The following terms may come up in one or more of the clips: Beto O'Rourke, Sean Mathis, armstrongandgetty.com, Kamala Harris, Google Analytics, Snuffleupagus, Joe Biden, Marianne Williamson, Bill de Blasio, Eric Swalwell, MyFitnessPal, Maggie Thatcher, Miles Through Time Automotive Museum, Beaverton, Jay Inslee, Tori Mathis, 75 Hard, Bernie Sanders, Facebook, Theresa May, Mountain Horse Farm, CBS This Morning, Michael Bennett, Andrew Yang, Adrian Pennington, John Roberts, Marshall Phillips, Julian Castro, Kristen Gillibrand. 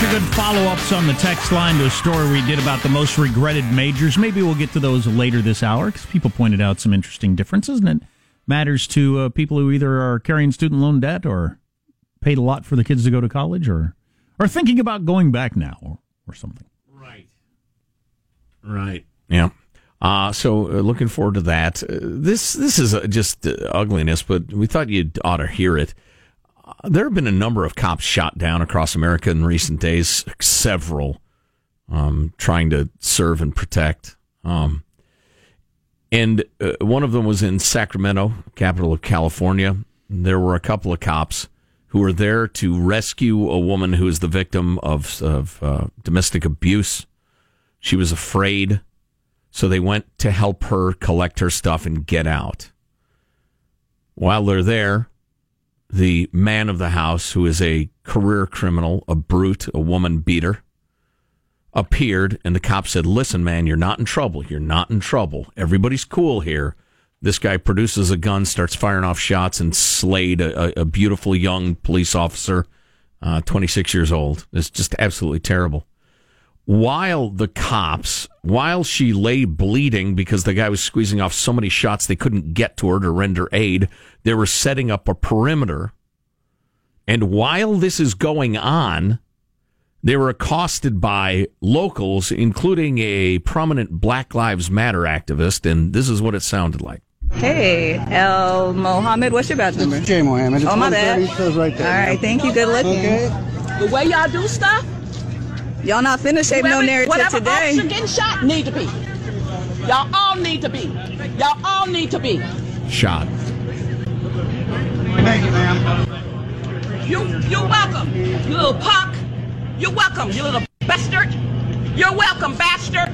bunch of good follow-ups on the text line to a story we did about the most regretted majors. Maybe we'll get to those later this hour, because people pointed out some interesting differences, and it matters to people who either are carrying student loan debt or paid a lot for the kids to go to college or thinking about going back now or something. Right. Right. Yeah. So looking forward to that. This is just ugliness, but we thought you ought to hear it. There have been a number of cops shot down across America in recent days, several, trying to serve and protect. And one of them was in Sacramento, capital of California. There were a couple of cops who were there to rescue a woman who is the victim of domestic abuse. She was afraid, so they went to help her collect her stuff and get out. While they're there, the man of the house, who is a career criminal, a brute, a woman beater, appeared, and the cop said, "Listen, man, you're not in trouble. You're not in trouble. Everybody's cool here." This guy produces a gun, starts firing off shots, and slayed a beautiful young police officer, 26 years old. It's just absolutely terrible. While she lay bleeding because the guy was squeezing off so many shots they couldn't get to her to render aid, they were setting up a perimeter. And while this is going on, they were accosted by locals, including a prominent Black Lives Matter activist, and this is what it sounded like. "Hey, El Mohammed, what's your badge number?" "J. Mohammed." "Oh, my bad. Right there, all right, ma'am. Thank you. Good looking." "Okay. The way y'all do stuff? Y'all not finna shape no narrative today. Whatever officer getting shot need to be. Y'all all need to be. Y'all all need to be." Shot. "Thank you, ma'am." You're welcome, you little punk. You're welcome, you little bastard. You're welcome, bastard.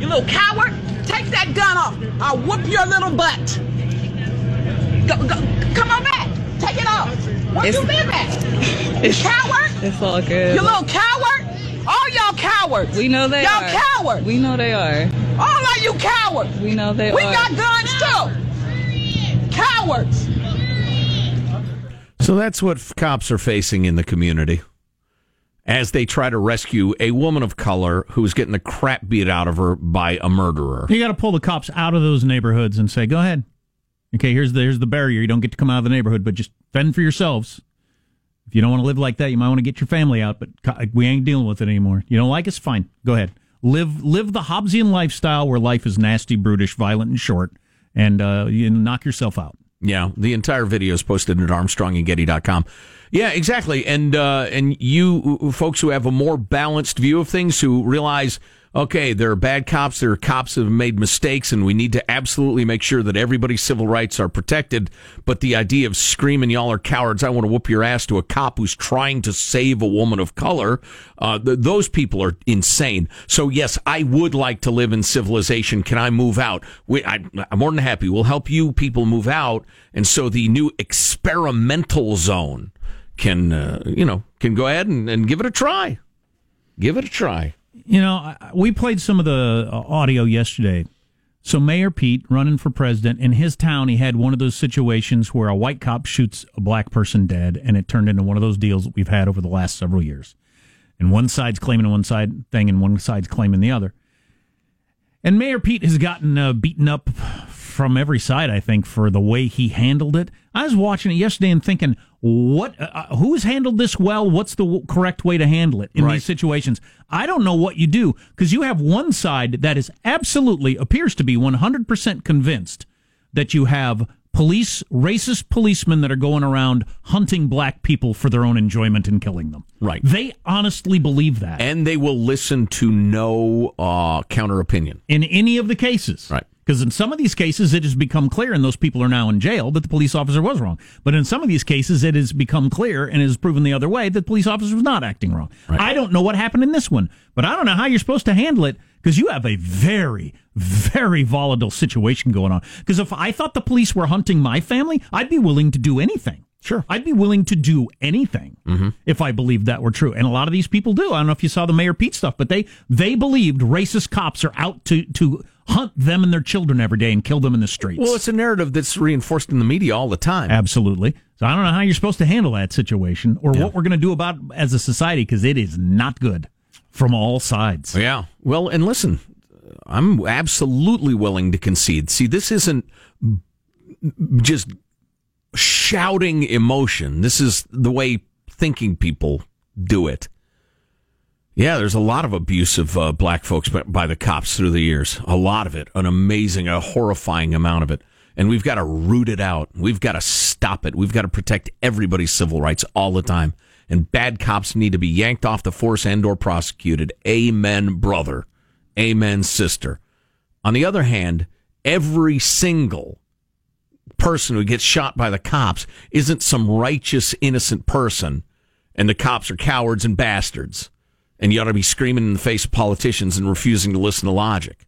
You little coward. Take that gun off. I'll whoop your little butt. Go, come on back. Take it off. What you been at? You coward. It's all good. You little coward. All y'all cowards. We know they y'all are. Y'all cowards. We know they are. All of you cowards. We know they are. We got guns too. Cowards. So that's what cops are facing in the community as they try to rescue a woman of color who's getting the crap beat out of her by a murderer. You got to pull the cops out of those neighborhoods and say, "Go ahead. Okay, here's the barrier. You don't get to come out of the neighborhood, but just fend for yourselves. If you don't want to live like that, you might want to get your family out, but we ain't dealing with it anymore. You don't like us? Fine. Go ahead. Live the Hobbesian lifestyle where life is nasty, brutish, violent, and short, and you knock yourself out." Yeah, the entire video is posted at armstrongandgetty.com. Yeah, exactly. And you folks who have a more balanced view of things, who realize, okay, there are bad cops, there are cops who have made mistakes, and we need to absolutely make sure that everybody's civil rights are protected. But the idea of screaming, "Y'all are cowards, I want to whoop your ass," to a cop who's trying to save a woman of color, those people are insane. So, yes, I would like to live in civilization. Can I move out? I'm more than happy. We'll help you people move out. And so the new experimental zone can go ahead and give it a try. Give it a try. You know, we played some of the audio yesterday. So Mayor Pete, running for president, in his town, he had one of those situations where a white cop shoots a black person dead, and it turned into one of those deals that we've had over the last several years. And one side's claiming one side thing, and one side's claiming the other. And Mayor Pete has gotten beaten up from every side, I think, for the way he handled it. I was watching it yesterday and thinking, who's handled this well? What's the correct way to handle it in these situations? I don't know what you do, because you have one side that is absolutely, appears to be 100% convinced that you have racist policemen that are going around hunting black people for their own enjoyment and killing them. Right. They honestly believe that. And they will listen to no counter opinion in any of the cases. Right. Because in some of these cases, it has become clear, and those people are now in jail, that the police officer was wrong. But in some of these cases, it has become clear and is proven the other way that the police officer was not acting wrong. Right. I don't know what happened in this one, but I don't know how you're supposed to handle it, because you have a very, very volatile situation going on. Because if I thought the police were hunting my family, I'd be willing to do anything. Sure. I'd be willing to do anything if I believed that were true. And a lot of these people do. I don't know if you saw the Mayor Pete stuff, but they believed racist cops are out to hunt them and their children every day and kill them in the streets. Well, it's a narrative that's reinforced in the media all the time. Absolutely. So I don't know how you're supposed to handle that situation or what we're going to do about it as a society, because it is not good from all sides. Yeah. Well, and listen, I'm absolutely willing to concede. See, this isn't just shouting emotion. This is the way thinking people do it. Yeah, there's a lot of abuse of black folks by the cops through the years. A lot of it. An amazing, a horrifying amount of it. And we've got to root it out. We've got to stop it. We've got to protect everybody's civil rights all the time. And bad cops need to be yanked off the force and or prosecuted. Amen, brother. Amen, sister. On the other hand, every single person who gets shot by the cops isn't some righteous, innocent person. And the cops are cowards and bastards. And you ought to be screaming in the face of politicians and refusing to listen to logic.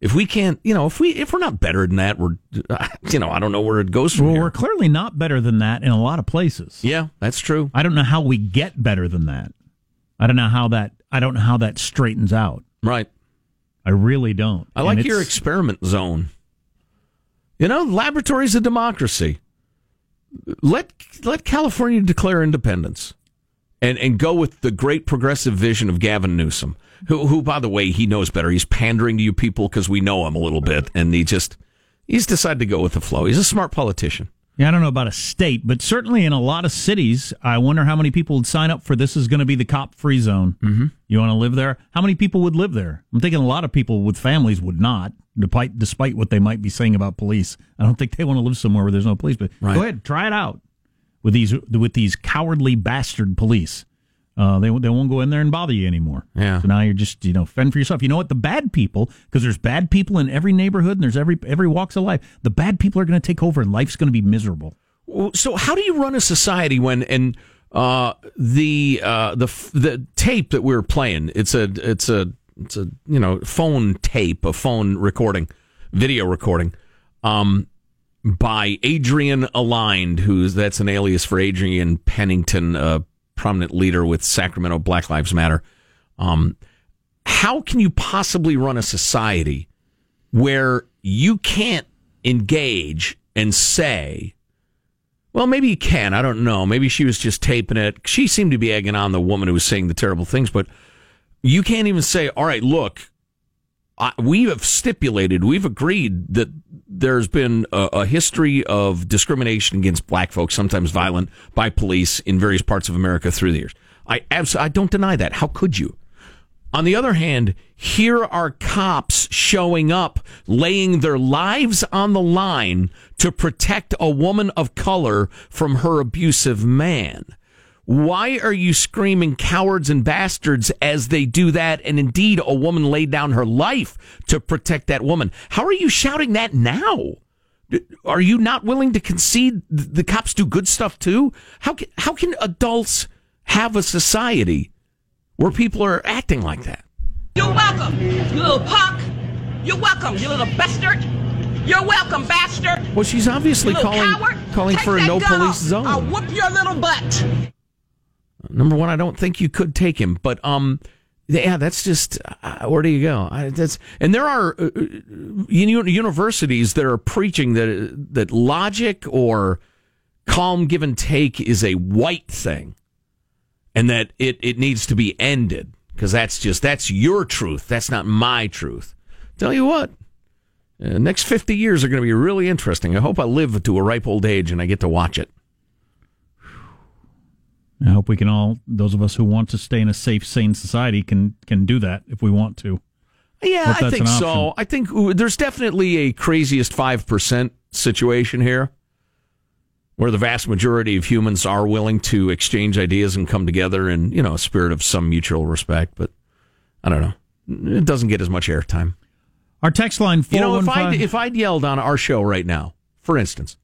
If we can't, you know, if we're not better than that, we're, you know, I don't know where it goes from here. Well, we're clearly not better than that in a lot of places. Yeah, that's true. I don't know how we get better than that. I don't know how that straightens out. Right. I really don't. I like your experiment zone. You know, laboratories of democracy. Let California declare independence. And go with the great progressive vision of Gavin Newsom, who, by the way, he knows better. He's pandering to you people because we know him a little bit, and he's decided to go with the flow. He's a smart politician. Yeah, I don't know about a state, but certainly in a lot of cities, I wonder how many people would sign up for this is going to be the cop-free zone. Mm-hmm. You want to live there? How many people would live there? I'm thinking a lot of people with families would not, despite what they might be saying about police. I don't think they want to live somewhere where there's no police, but right. Go ahead, try it out. With these cowardly bastard police, they won't go in there and bother you anymore. Yeah. So now you're just fend for yourself. You know what? The bad people, because there's bad people in every neighborhood and there's every walks of life. The bad people are going to take over and life's going to be miserable. So how do you run a society when the tape that we were playing it's a phone tape, a phone recording, video recording. By Adrian Aligned, that's an alias for Adrian Pennington, a prominent leader with Sacramento Black Lives Matter. How can you possibly run a society where you can't engage and say, well, maybe you can, I don't know, maybe she was just taping it. She seemed to be egging on the woman who was saying the terrible things, but you can't even say, all right, look, we've agreed that there's been a history of discrimination against black folks, sometimes violent, by police in various parts of America through the years. I don't deny that. How could you? On the other hand, here are cops showing up, laying their lives on the line to protect a woman of color from her abusive man. Why are you screaming cowards and bastards as they do that? And indeed, a woman laid down her life to protect that woman. How are you shouting that now? Are you not willing to concede the cops do good stuff too? How can adults have a society where people are acting like that? You're welcome, you little punk. You're welcome, you little bastard. You're welcome, bastard. Well, she's obviously calling for a no police zone. I'll whoop your little butt. Number one, I don't think you could take him, but that's just where do you go? And there are universities that are preaching that logic or calm give and take is a white thing, and that it needs to be ended because that's your truth, that's not my truth. Tell you what, the next 50 years are going to be really interesting. I hope I live to a ripe old age and I get to watch it. I hope we can all, those of us who want to stay in a safe, sane society, can do that if we want to. Yeah, I think so. I think there's definitely a craziest 5% situation here where the vast majority of humans are willing to exchange ideas and come together in, a spirit of some mutual respect. But I don't know. It doesn't get as much airtime. Our text line 415. If I'd yelled on our show right now, for instance,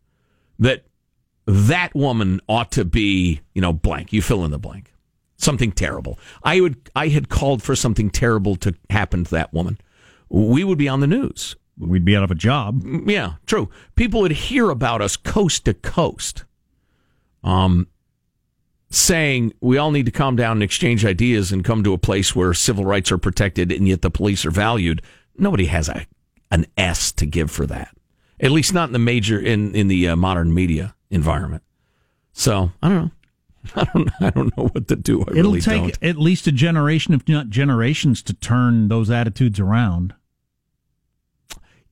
that woman ought to be, blank. You fill in the blank. Something terrible. I had called for something terrible to happen to that woman. We would be on the news. We'd be out of a job. Yeah, true. People would hear about us coast to coast, saying we all need to calm down and exchange ideas and come to a place where civil rights are protected and yet the police are valued. Nobody has a an S to give for that. At least not in the major, in the modern media environment. So, I don't know. I don't know what to do. It'll really take at least a generation, if not generations, to turn those attitudes around.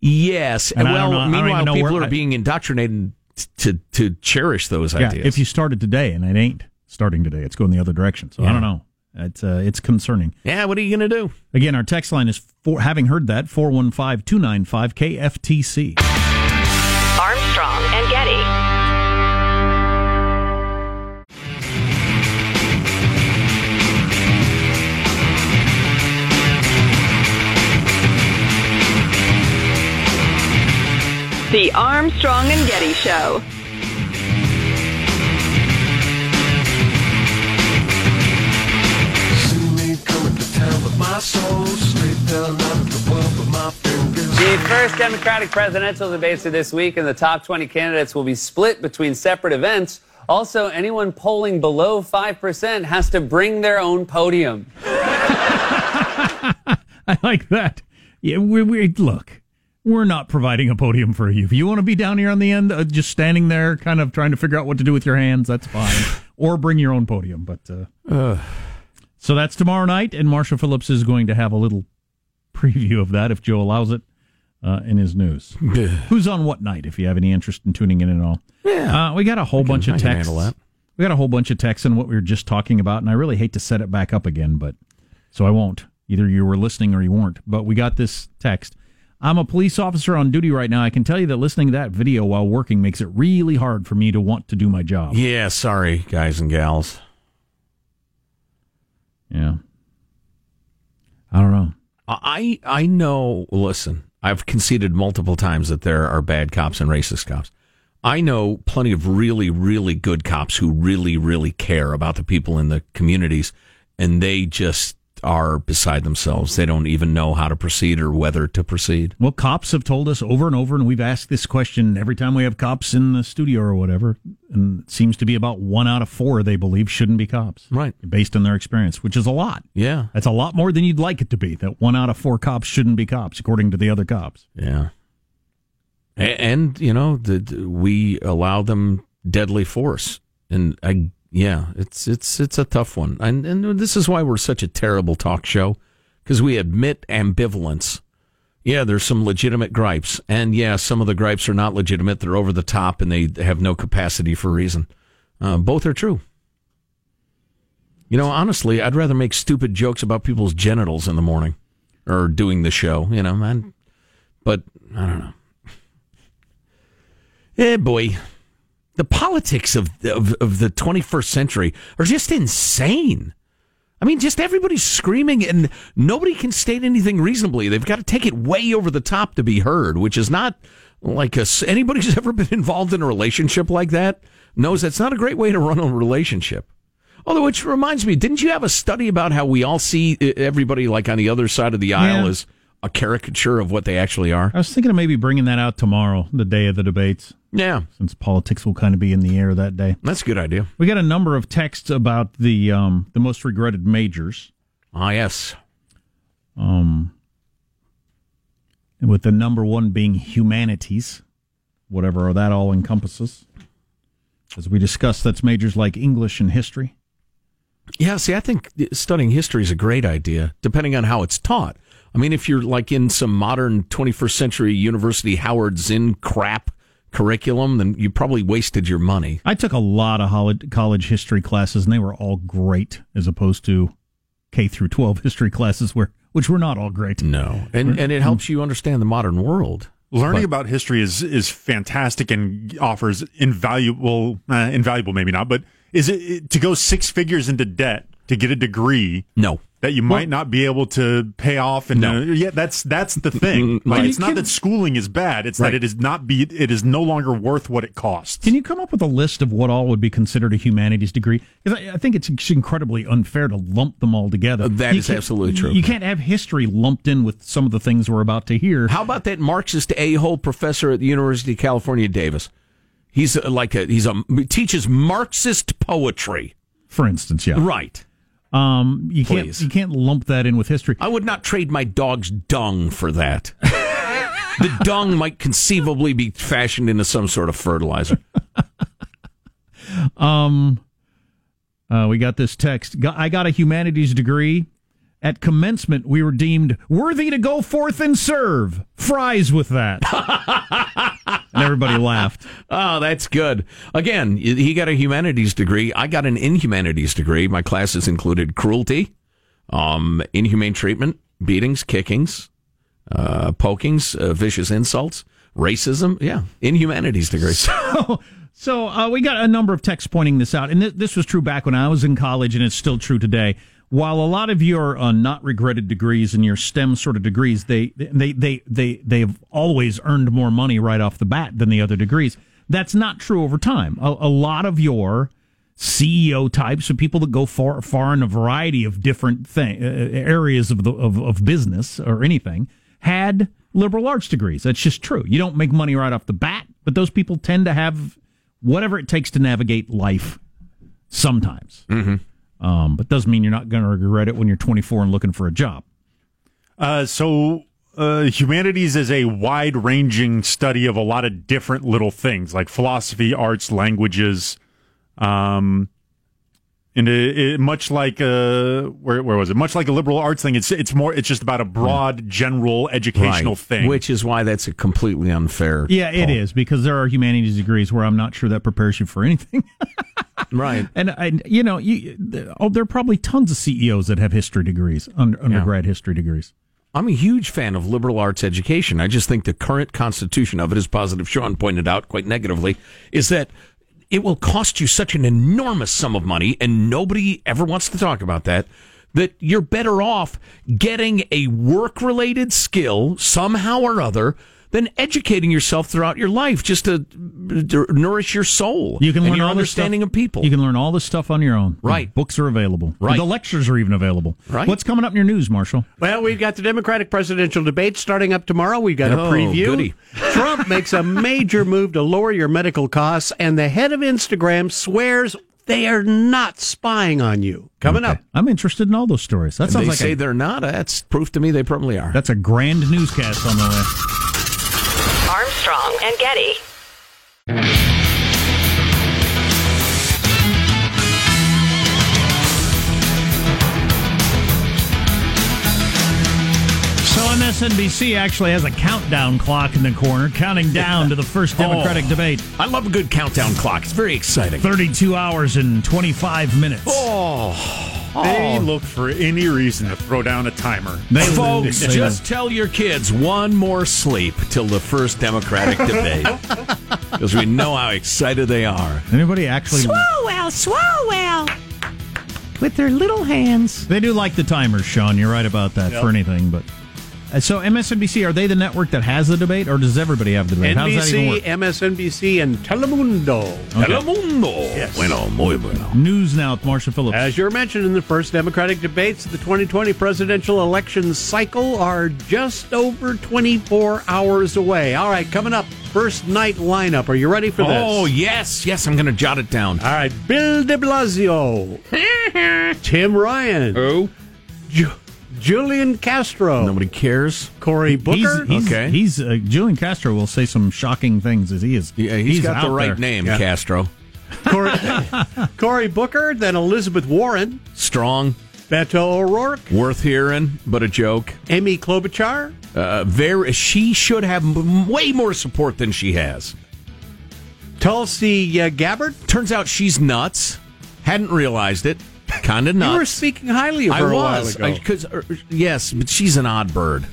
Yes. And well, meanwhile, people are being indoctrinated to cherish those ideas. If you started today, and it ain't starting today, it's going the other direction. So I don't know. It's concerning. Yeah, what are you going to do? Again, our text line is, having heard that, 415-295-KFTC. Armstrong and Getty. The Armstrong and Getty Show. The first Democratic presidential debates are this week, and the top 20 candidates will be split between separate events. Also, anyone polling below 5% has to bring their own podium. I like that. Yeah, we look. We're not providing a podium for you. If you want to be down here on the end, just standing there, kind of trying to figure out what to do with your hands, that's fine. Or bring your own podium. But so that's tomorrow night, and Marshall Phillips is going to have a little preview of that, if Joe allows it, in his news. Who's on what night, if you have any interest in tuning in at all. Yeah. We got a whole bunch of texts. We got a whole bunch of texts on what we were just talking about, and I really hate to set it back up again, but so I won't. Either you were listening or you weren't. But we got this text. I'm a police officer on duty right now. I can tell you that listening to that video while working makes it really hard for me to want to do my job. Yeah, sorry, guys and gals. Yeah. I don't know. I know, listen, I've conceded multiple times that there are bad cops and racist cops. I know plenty of really, really good cops who really, really care about the people in the communities, and they just are beside themselves. They don't even know how to proceed or whether to proceed. Well, cops have told us over and over, and we've asked this question every time we have cops in the studio or whatever, and it seems to be about 1 out of 4 they believe shouldn't be cops. Right. Based on their experience, which is a lot. Yeah. That's a lot more than you'd like it to be, that 1 out of 4 cops shouldn't be cops, according to the other cops. Yeah. And you know, we allow them deadly force. And it's a tough one. And this is why we're such a terrible talk show, because we admit ambivalence. Yeah, there's some legitimate gripes. And yeah, some of the gripes are not legitimate. They're over the top and they have no capacity for reason. Both are true. You know, honestly, I'd rather make stupid jokes about people's genitals in the morning or doing the show, you know, man. But I don't know. Eh, boy. The politics of the 21st century are just insane. I mean, just everybody's screaming and nobody can state anything reasonably. They've got to take it way over the top to be heard, which is not like anybody who's ever been involved in a relationship like that knows that's not a great way to run a relationship. Although, which reminds me, didn't you have a study about how we all see everybody like on the other side of the aisle as a caricature of what they actually are? I was thinking of maybe bringing that out tomorrow, the day of the debates. Yeah. Since politics will kind of be in the air that day. That's a good idea. We got a number of texts about the most regretted majors. Ah, yes. With the number one being humanities, whatever that all encompasses. As we discussed, that's majors like English and history. Yeah, see, I think studying history is a great idea, depending on how it's taught. I mean, if you're like in some modern 21st century university Howard Zinn crap curriculum, then you probably wasted your money. I took a lot of college history classes, and they were all great, as opposed to K through 12 history classes, which were not all great. No, and it helps you understand the modern world. Learning about history is fantastic and offers invaluable maybe not, but is it to go six figures into debt to get a degree? No. That you might not be able to pay off, and that's the thing. Like, it's not that schooling is bad; it's that it is no longer worth what it costs. Can you come up with a list of what all would be considered a humanities degree? Because I think it's incredibly unfair to lump them all together. That is absolutely true. You can't have history lumped in with some of the things we're about to hear. How about that Marxist a-hole professor at the University of California, Davis? He teaches Marxist poetry, for instance. Yeah, right. You can't lump that in with history. I would not trade my dog's dung for that. The dung might conceivably be fashioned into some sort of fertilizer. We got this text. I got a humanities degree. At commencement, we were deemed worthy to go forth and serve. Fries with that. And everybody laughed. Oh, that's good. Again, he got a humanities degree. I got an inhumanities degree. My classes included cruelty, inhumane treatment, beatings, kickings, pokings, vicious insults, racism. Yeah, inhumanities degree. So we got a number of texts pointing this out. And this was true back when I was in college, and it's still true today. While a lot of your not regretted degrees and your STEM sort of degrees, they've always earned more money right off the bat than the other degrees. That's not true over time. A lot of your CEO types, of people that go far in a variety of different areas of business or anything, had liberal arts degrees. That's just true. You don't make money right off the bat, but those people tend to have whatever it takes to navigate life sometimes. Mm-hmm. But doesn't mean you're not going to regret it when you're 24 and looking for a job. So humanities is a wide-ranging study of a lot of different little things, like philosophy, arts, languages, and it much like where was it? Much like a liberal arts thing, it's more. It's just about a broad, general educational thing, which is why that's a completely unfair. Yeah, it is, because there are humanities degrees where I'm not sure that prepares you for anything. Right. And you know, there are probably tons of CEOs that have history degrees, undergrad history degrees. I'm a huge fan of liberal arts education. I just think the current constitution of it, as Positive Sean pointed out quite negatively, is that it will cost you such an enormous sum of money, and nobody ever wants to talk about that you're better off getting a work-related skill somehow or other than educating yourself throughout your life just to nourish your soul. You can learn your understanding of people. You can learn all this stuff on your own. Right. The books are available. Right. The lectures are even available. Right. What's coming up in your news, Marshall? Well, we've got the Democratic presidential debate starting up tomorrow. We've got a preview. Goody. Trump makes a major move to lower your medical costs, and the head of Instagram swears they are not spying on you. Coming up. I'm interested in all those stories. That sounds like they say they're not. That's proof to me they probably are. That's a grand newscast on the way. Armstrong and Getty. So MSNBC actually has a countdown clock in the corner, counting down to the first Democratic debate. I love a good countdown clock. It's very exciting. 32 hours and 25 minutes. They look for any reason to throw down a timer. Folks, just tell your kids one more sleep till the first Democratic debate. Because we know how excited they are. Anybody actually... Swalwell! With their little hands. They do like the timers, Sean. You're right about that for anything, but... So MSNBC, are they the network that has the debate, or does everybody have the debate? NBC, how does that even work? MSNBC, and Telemundo. Okay. Telemundo. Yes. Bueno, muy bueno. News now with Marsha Phillips. As you mentioned, in the first Democratic debates of the 2020 presidential election cycle are just over 24 hours away. All right, coming up, first night lineup. Are you ready for this? Oh, yes. Yes, I'm going to jot it down. All right, Bill de Blasio. Tim Ryan. Oh. Julian Castro. Nobody cares. Corey Booker. He's Julian Castro will say some shocking things as he is. Yeah, he's got the right name, yeah. Castro. Cory Booker, then Elizabeth Warren. Strong. Beto O'Rourke. Worth hearing, but a joke. Amy Klobuchar. She should have way more support than she has. Tulsi Gabbard. Turns out she's nuts. Hadn't realized it. Kind of nuts. You were speaking highly of her a while ago. Yes, but she's an odd bird.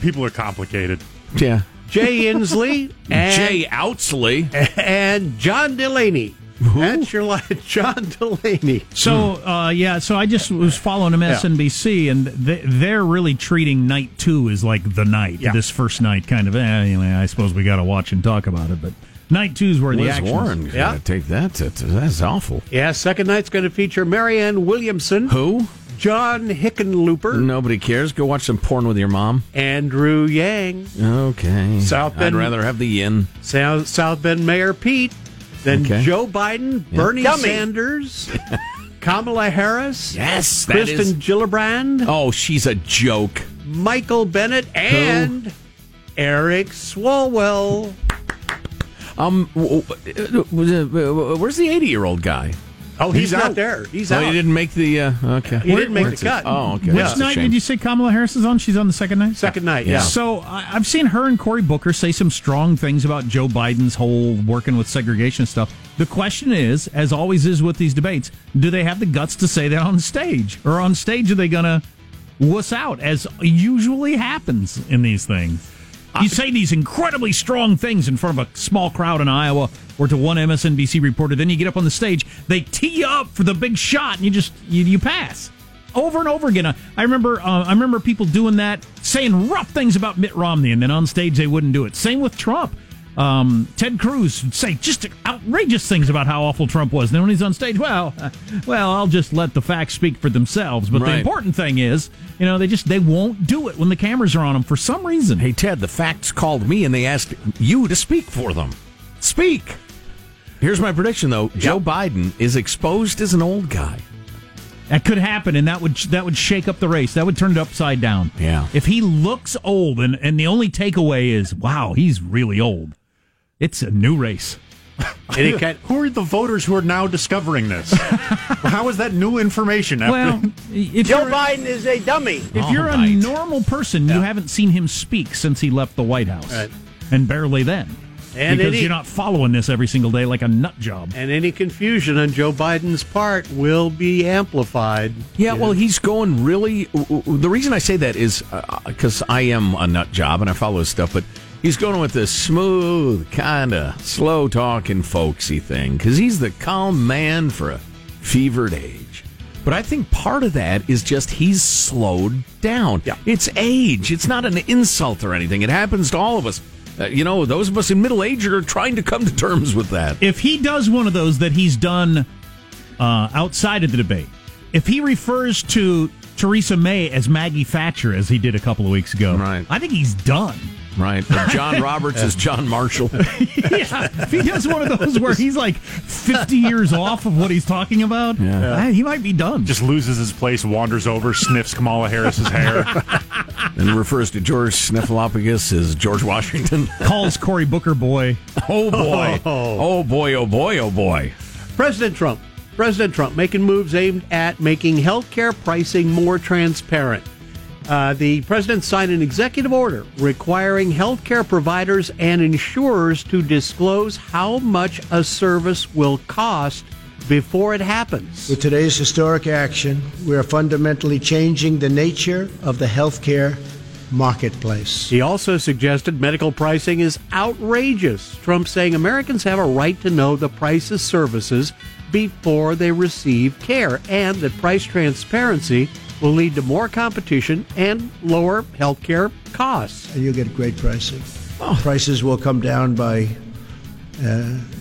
People are complicated. Yeah. Jay Inslee. And Jay Outsley. And John Delaney. Who? That's your line, John Delaney. So I just was following MSNBC, and they're really treating night two as like the night, this first night kind of. Anyway, I suppose we got to watch and talk about it, but... Night two's where the action is. Warren's going to take that. That's awful. Yeah, second night's going to feature Marianne Williamson. Who? John Hickenlooper. Nobody cares. Go watch some porn with your mom. Andrew Yang. Okay. South Bend. I'd rather have the yin. South Bend Mayor Pete. Then Joe Biden. Yeah. Bernie Sanders. Kamala Harris. Yes, Kristen Gillibrand. Oh, she's a joke. Michael Bennett and... Who? Eric Swalwell. Where's the 80-year-old guy? Oh, he's not out. There. He's out. He didn't make the okay. He didn't make the cut. Oh, okay. Which night did you say Kamala Harris is on? She's on the second night? Second night, yeah. So I've seen her and Cory Booker say some strong things about Joe Biden's whole working with segregation stuff. The question is, as always is with these debates, do they have the guts to say that on stage? Or on stage, are they going to wuss out, as usually happens in these things? You say these incredibly strong things in front of a small crowd in Iowa or to one MSNBC reporter. Then you get up on the stage, they tee you up for the big shot, and you pass over and over again. I remember people doing that, saying rough things about Mitt Romney, and then on stage they wouldn't do it. Same with Trump. Ted Cruz would say just outrageous things about how awful Trump was. And then when he's on stage, well, I'll just let the facts speak for themselves. But The important thing is, they won't do it when the cameras are on them for some reason. Hey, Ted, the facts called me and they asked you to speak for them. Speak. Here's my prediction, though. Yep. Joe Biden is exposed as an old guy. That could happen, and that would shake up the race. That would turn it upside down. Yeah. If he looks old, and the only takeaway is, wow, he's really old. It's a new race. Who are the voters who are now discovering this? How is that new information? Joe Biden is a dummy. If you're a normal person, you haven't seen him speak since he left the White House. Right. And barely then. And because you're not following this every single day like a nut job. And any confusion on Joe Biden's part will be amplified. Yeah, well, he's going really... The reason I say that is because I am a nut job and I follow his stuff, but... He's going with the smooth, kind of slow-talking, folksy thing, because he's the calm man for a fevered age. But I think part of that is just he's slowed down. Yeah. It's age. It's not an insult or anything. It happens to all of us. Those of us in middle age are trying to come to terms with that. If he does one of those that he's done outside of the debate, if he refers to Theresa May as Maggie Thatcher, as he did a couple of weeks ago, right. I think he's done. Right, but John Roberts is John Marshall. Yeah, if he does one of those where he's like 50 years off of what he's talking about, he might be done. Just loses his place, wanders over, sniffs Kamala Harris's hair. And refers to George Snuffleupagus as George Washington. Calls Cory Booker boy. Oh, boy. Oh, boy, oh, boy, oh, boy. President Trump making moves aimed at making health care pricing more transparent. The president signed an executive order requiring healthcare providers and insurers to disclose how much a service will cost before it happens. With today's historic action, we are fundamentally changing the nature of the healthcare marketplace. He also suggested medical pricing is outrageous. Trump saying Americans have a right to know the price of services before they receive care, and that price transparency will lead to more competition and lower health care costs. And you'll get great pricing. Oh. Prices will come down by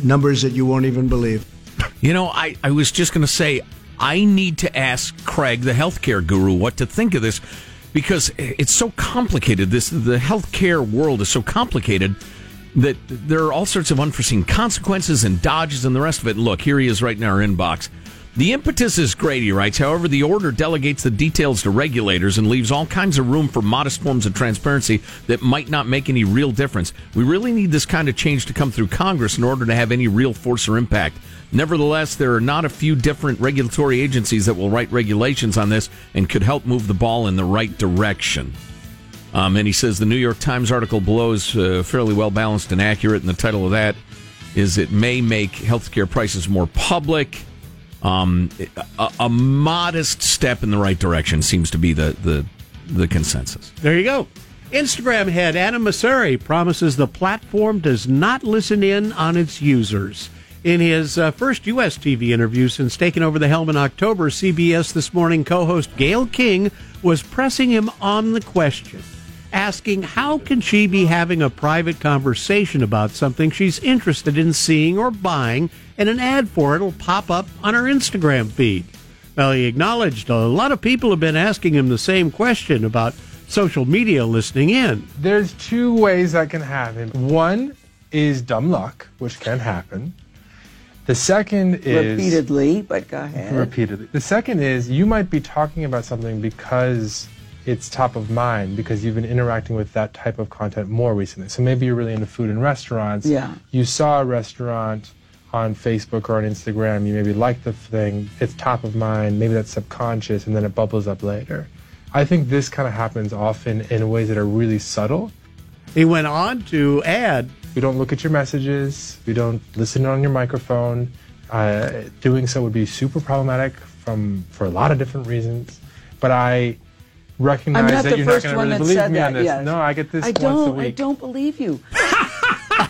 numbers that you won't even believe. I was just going to say, I need to ask Craig, the healthcare guru, what to think of this, because it's so complicated. The healthcare world is so complicated that there are all sorts of unforeseen consequences and dodges and the rest of it. Look, here he is right in our inbox. The impetus is great, he writes. However, the order delegates the details to regulators and leaves all kinds of room for modest forms of transparency that might not make any real difference. We really need this kind of change to come through Congress in order to have any real force or impact. Nevertheless, there are not a few different regulatory agencies that will write regulations on this and could help move the ball in the right direction. And he says the New York Times article below is fairly well balanced and accurate, and the title of that is It May Make Healthcare Prices More Public. A modest step in the right direction seems to be the consensus. There you go. Instagram head Anna Mosseri promises the platform does not listen in on its users. In his first U.S. TV interview since taking over the helm in October, CBS This Morning co-host Gayle King was pressing him on the question, asking how can she be having a private conversation about something she's interested in seeing or buying, and an ad for it will pop up on her Instagram feed. Well, he acknowledged a lot of people have been asking him the same question about social media listening in. There's two ways that can happen. One is dumb luck, which can happen. The second is... Repeatedly, but go ahead. Repeatedly. The second is you might be talking about something because it's top of mind because you've been interacting with that type of content more recently. So maybe you're really into food and restaurants. Yeah. You saw a restaurant on Facebook or on Instagram. You maybe liked the thing. It's top of mind. Maybe that's subconscious, and then it bubbles up later. I think this kind of happens often in ways that are really subtle. He went on to add, we don't look at your messages. We don't listen on your microphone. Doing so would be super problematic for a lot of different reasons. But I recognize that you're not going to really believe me on this. Yes. No, I get this once a week. I don't believe you.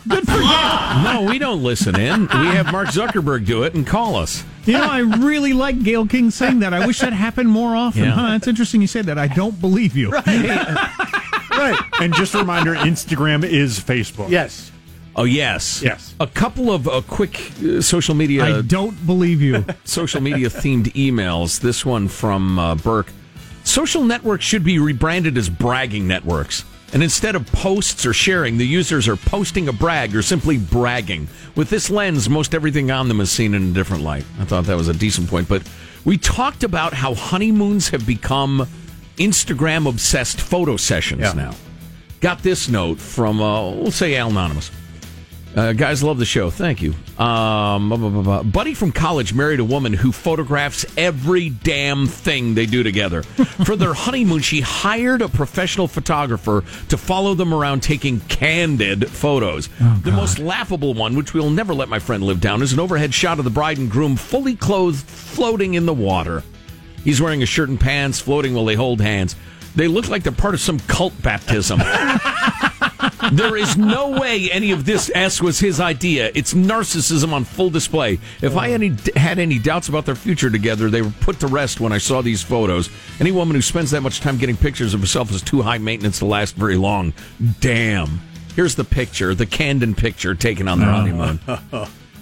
Good for you. No, we don't listen in. We have Mark Zuckerberg do it and call us. You know, I really like Gayle King saying that. I wish that happened more often. Yeah. Huh? That's interesting you said that. I don't believe you. Right. Right. And just a reminder, Instagram is Facebook. Yes. Oh, yes. Yes. A couple of quick social media... I don't believe you. ...social media-themed emails. This one from Burke. Social networks should be rebranded as bragging networks. And instead of posts or sharing, the users are posting a brag or simply bragging. With this lens, most everything on them is seen in a different light. I thought that was a decent point. But we talked about how honeymoons have become Instagram-obsessed photo sessions now. Got this note from, we'll say Al Anonymous. Guys, love the show. Thank you. Buddy from college married a woman who photographs every damn thing they do together. For their honeymoon, she hired a professional photographer to follow them around taking candid photos. Oh, the most laughable one, which we'll never let my friend live down, is an overhead shot of the bride and groom fully clothed, floating in the water. He's wearing a shirt and pants, floating while they hold hands. They look like they're part of some cult baptism. There is no way any of this was his idea. It's narcissism on full display. If I had any doubts about their future together, they were put to rest when I saw these photos. Any woman who spends that much time getting pictures of herself is too high maintenance to last very long. Damn. Here's the picture, the Candon picture taken on their honeymoon.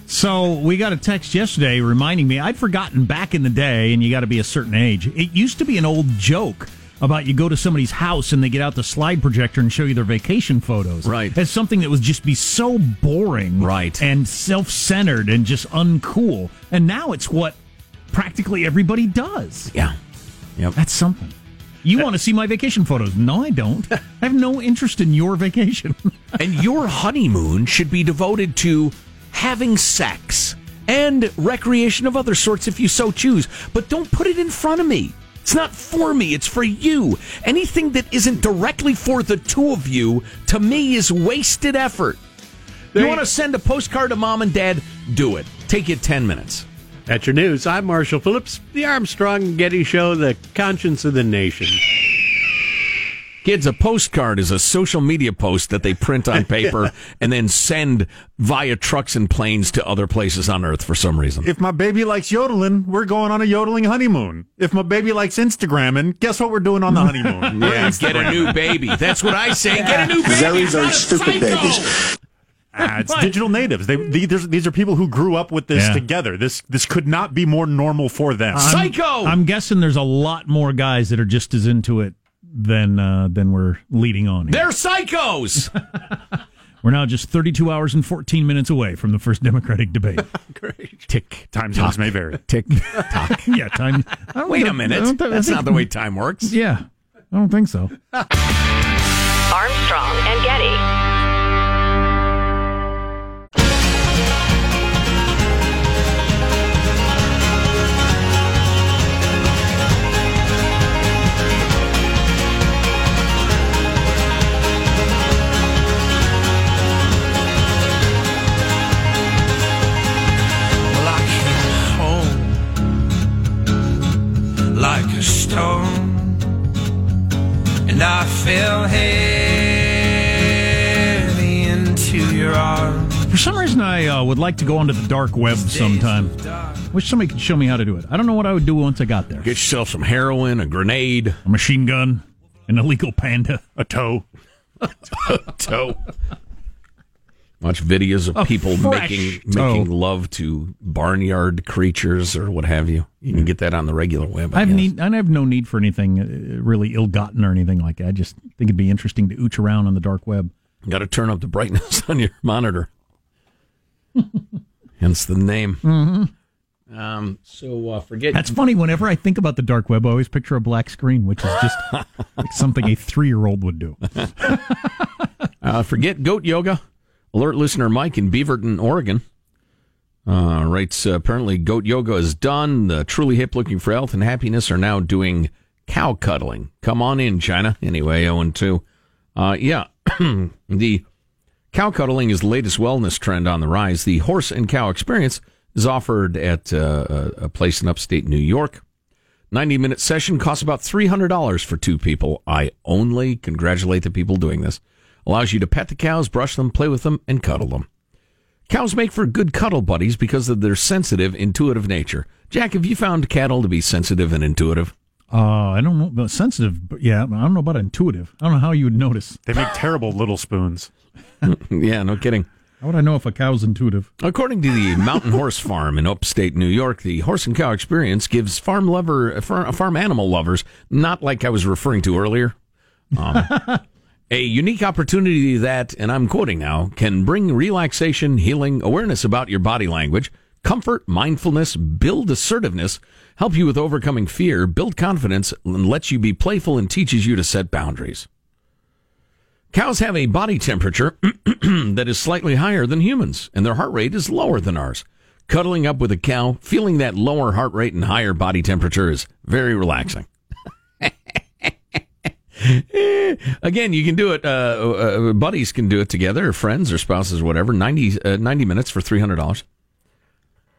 So we got a text yesterday reminding me, I'd forgotten back in the day, and you got to be a certain age, it used to be an old joke about you go to somebody's house and they get out the slide projector and show you their vacation photos. Right. As something that would just be so boring. Right. And self-centered and just uncool. And now it's what practically everybody does. Yeah. Yep. That's something. You want to see my vacation photos? No, I don't. I have no interest in your vacation. And your honeymoon should be devoted to having sex and recreation of other sorts if you so choose. But don't put it in front of me. It's not for me. It's for you. Anything that isn't directly for the two of you, to me, is wasted effort. You want to send a postcard to mom and dad? Do it. Take you 10 minutes. That's your news. I'm Marshall Phillips, the Armstrong and Getty Show, the conscience of the nation. Kids, a postcard is a social media post that they print on paper and then send via trucks and planes to other places on Earth for some reason. If my baby likes yodeling, we're going on a yodeling honeymoon. If my baby likes Instagramming, guess what we're doing on the honeymoon? Get a new baby. That's what I say. Get a new baby. These are stupid babies. It's digital natives. These are people who grew up with this together. This could not be more normal for them. Psycho! I'm guessing there's a lot more guys that are just as into it than we're leading on here. They're psychos! We're now just 32 hours and 14 minutes away from the first Democratic debate. Great. Tick. Time zones may vary. Tick. Tock. Yeah, time. Wait a minute. That's not the way time works. Yeah. I don't think so. Armstrong and Getty. Like a stone, and I fell heavy into your arms. For some reason, I would like to go onto the dark web sometime. Wish somebody could show me how to do it. I don't know what I would do once I got there. Get yourself some heroin, a grenade, a machine gun, an illegal panda, a toe. Watch videos of people making love to barnyard creatures or what have you. You can get that on the regular web. I have no need for anything really ill-gotten or anything like that. I just think it'd be interesting to ooch around on the dark web. You got to turn up the brightness on your monitor. Hence the name. Mm-hmm. Forget. That's funny. Whenever I think about the dark web, I always picture a black screen, which is just like something a 3-year-old would do. Forget goat yoga. Alert listener Mike in Beaverton, Oregon, writes, apparently goat yoga is done. The truly hip looking for health and happiness are now doing cow cuddling. Come on in, China. Anyway, 0-2. Yeah, the cow cuddling is the latest wellness trend on the rise. The horse and cow experience is offered at a place in upstate New York. 90-minute session costs about $300 for two people. I only congratulate the people doing this. Allows you to pet the cows, brush them, play with them, and cuddle them. Cows make for good cuddle buddies because of their sensitive, intuitive nature. Jack, have you found cattle to be sensitive and intuitive? I don't know about sensitive, but yeah, I don't know about intuitive. I don't know how you would notice. They make terrible little spoons. Yeah, no kidding. How would I know if a cow's intuitive? According to the Mountain Horse Farm in upstate New York, the horse and cow experience gives farm animal lovers, not like I was referring to earlier, a unique opportunity that, and I'm quoting now, can bring relaxation, healing, awareness about your body language, comfort, mindfulness, build assertiveness, help you with overcoming fear, build confidence, and lets you be playful and teaches you to set boundaries. Cows have a body temperature that is slightly higher than humans, and their heart rate is lower than ours. Cuddling up with a cow, feeling that lower heart rate and higher body temperature is very relaxing. Again, you can do it. Buddies can do it together, or friends, or spouses, or whatever. 90 minutes for $300.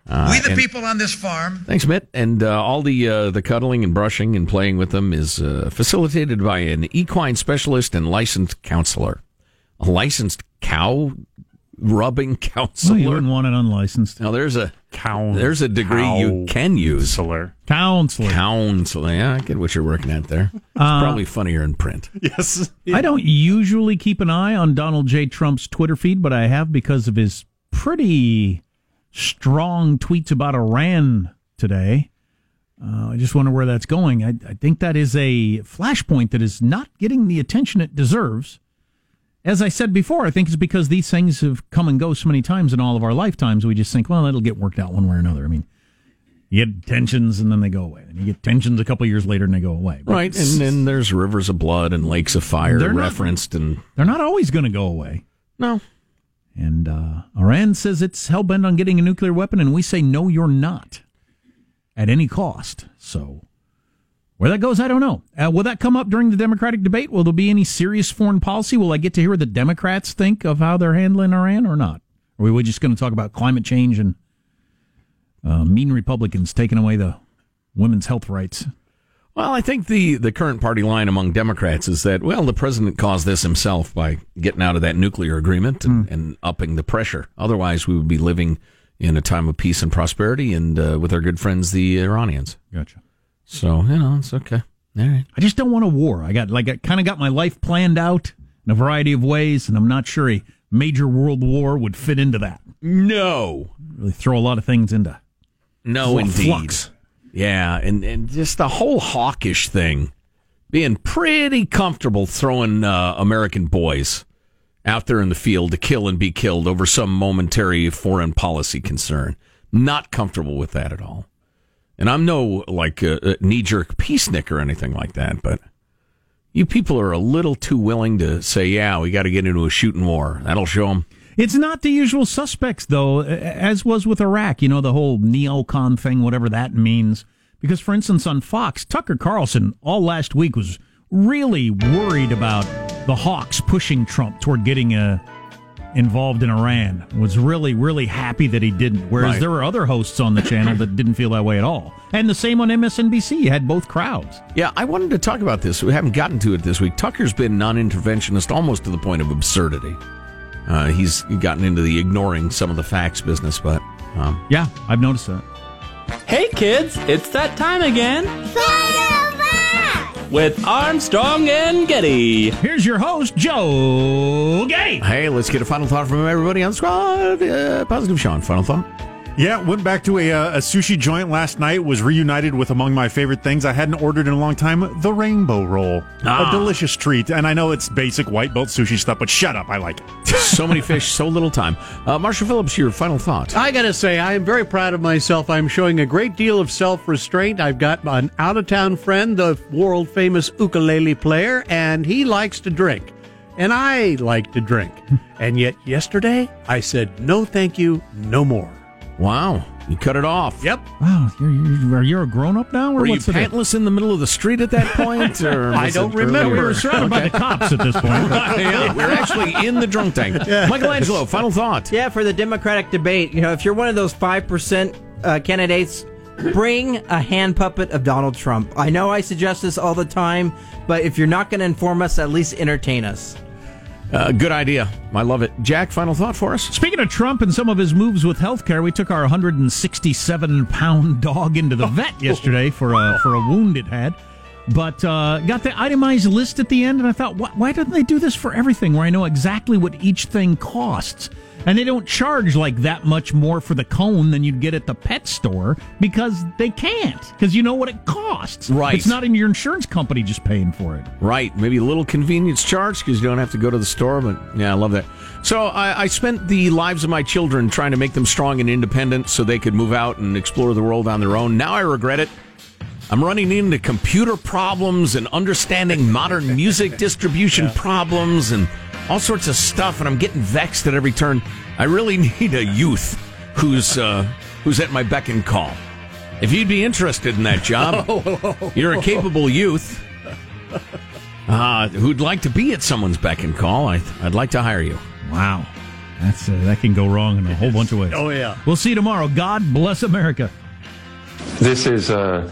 We the people on this farm. Thanks, Mitt. And all the cuddling and brushing and playing with them is facilitated by an equine specialist and licensed counselor. A licensed cow rubbing counselor. Well, you wouldn't want it unlicensed. Now, there's a counselor. There's a degree you can use. Counselor. Yeah, I get what you're working at there. It's probably funnier in print. Yes. Yeah. I don't usually keep an eye on Donald J. Trump's Twitter feed, but I have because of his pretty strong tweets about Iran today. I just wonder where that's going. I think that is a flashpoint that is not getting the attention it deserves. As I said before, I think it's because these things have come and go so many times in all of our lifetimes. We just think, well, that'll get worked out one way or another. I mean, you get tensions and then they go away. And you get tensions a couple years later and they go away. But right, and then there's rivers of blood and lakes of fire they're not always going to go away. No. And Iran says it's hell-bent on getting a nuclear weapon, and we say, no, you're not, at any cost. So where that goes, I don't know. Will that come up during the Democratic debate? Will there be any serious foreign policy? Will I get to hear what the Democrats think of how they're handling Iran or not? Or are we just going to talk about climate change and mean Republicans taking away the women's health rights? Well, I think the current party line among Democrats is that, well, the president caused this himself by getting out of that nuclear agreement and upping the pressure. Otherwise, we would be living in a time of peace and prosperity and with our good friends, the Iranians. Gotcha. So, you know, it's okay. All right. I just don't want a war. I kind of got my life planned out in a variety of ways, and I'm not sure a major world war would fit into that. No. Really throw a lot of things into flux. Yeah, and just the whole hawkish thing, being pretty comfortable throwing American boys out there in the field to kill and be killed over some momentary foreign policy concern. Not comfortable with that at all. And I'm no knee-jerk peacenik or anything like that, but you people are a little too willing to say, yeah, we got to get into a shooting war. That'll show them. It's not the usual suspects, though, as was with Iraq. You know, the whole neocon thing, whatever that means. Because, for instance, on Fox, Tucker Carlson all last week was really worried about the hawks pushing Trump toward getting involved in Iran. Was really, really happy that he didn't. Whereas There were other hosts on the channel that didn't feel that way at all. And the same on MSNBC. You had both crowds. Yeah, I wanted to talk about this. We haven't gotten to it this week. Tucker's been non-interventionist almost to the point of absurdity. He's gotten into the ignoring some of the facts business, but yeah, I've noticed that. Hey, kids, it's that time again. Fire with Armstrong and Getty. Here's your host, Joe Getty. Hey, let's get a final thought from everybody on the squad. Positive Sean, final thought. Yeah, went back to a sushi joint last night, was reunited with among my favorite things I hadn't ordered in a long time, the rainbow roll. A delicious treat, and I know it's basic white belt sushi stuff, but shut up, I like it. So many fish, so little time. Marshall Phillips, your final thought. I gotta say, I am very proud of myself. I'm showing a great deal of self-restraint. I've got an out-of-town friend, the world-famous ukulele player, and he likes to drink. And I like to drink. And yet yesterday, I said, no thank you, no more. Wow. You cut it off. Yep. Wow. Are you a grown-up now? Or were you pantless in the middle of the street at that point? Or I don't remember. We were surrounded by the cops at this point. Yeah, we're actually in the drunk tank. Yeah. Michelangelo, final thought. Yeah, for the Democratic debate, you know, if you're one of those 5% candidates, bring a hand puppet of Donald Trump. I know I suggest this all the time, but if you're not going to inform us, at least entertain us. Good idea. I love it. Jack, final thought for us? Speaking of Trump and some of his moves with health care, we took our 167-pound dog into the vet yesterday for a wound it had. But got the itemized list at the end, and I thought, why didn't they do this for everything where I know exactly what each thing costs? And they don't charge like that much more for the cone than you'd get at the pet store because they can't, because you know what it costs. Right. It's not in your insurance company just paying for it. Right. Maybe a little convenience charge because you don't have to go to the store. But yeah, I love that. So I spent the lives of my children trying to make them strong and independent so they could move out and explore the world on their own. Now I regret it. I'm running into computer problems and understanding modern music distribution problems and all sorts of stuff, and I'm getting vexed at every turn. I really need a youth who's at my beck and call. If you'd be interested in that job, you're a capable youth who'd like to be at someone's beck and call. I'd like to hire you. Wow. That can go wrong in a whole bunch of ways. Oh, yeah. We'll see you tomorrow. God bless America. This is a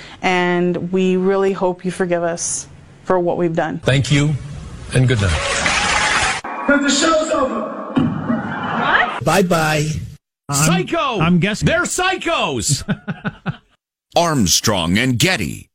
And we really hope you forgive us for what we've done. Thank you, and good night. The show's over. What? Bye-bye. Psycho! I'm guessing. They're psychos! Armstrong and Getty.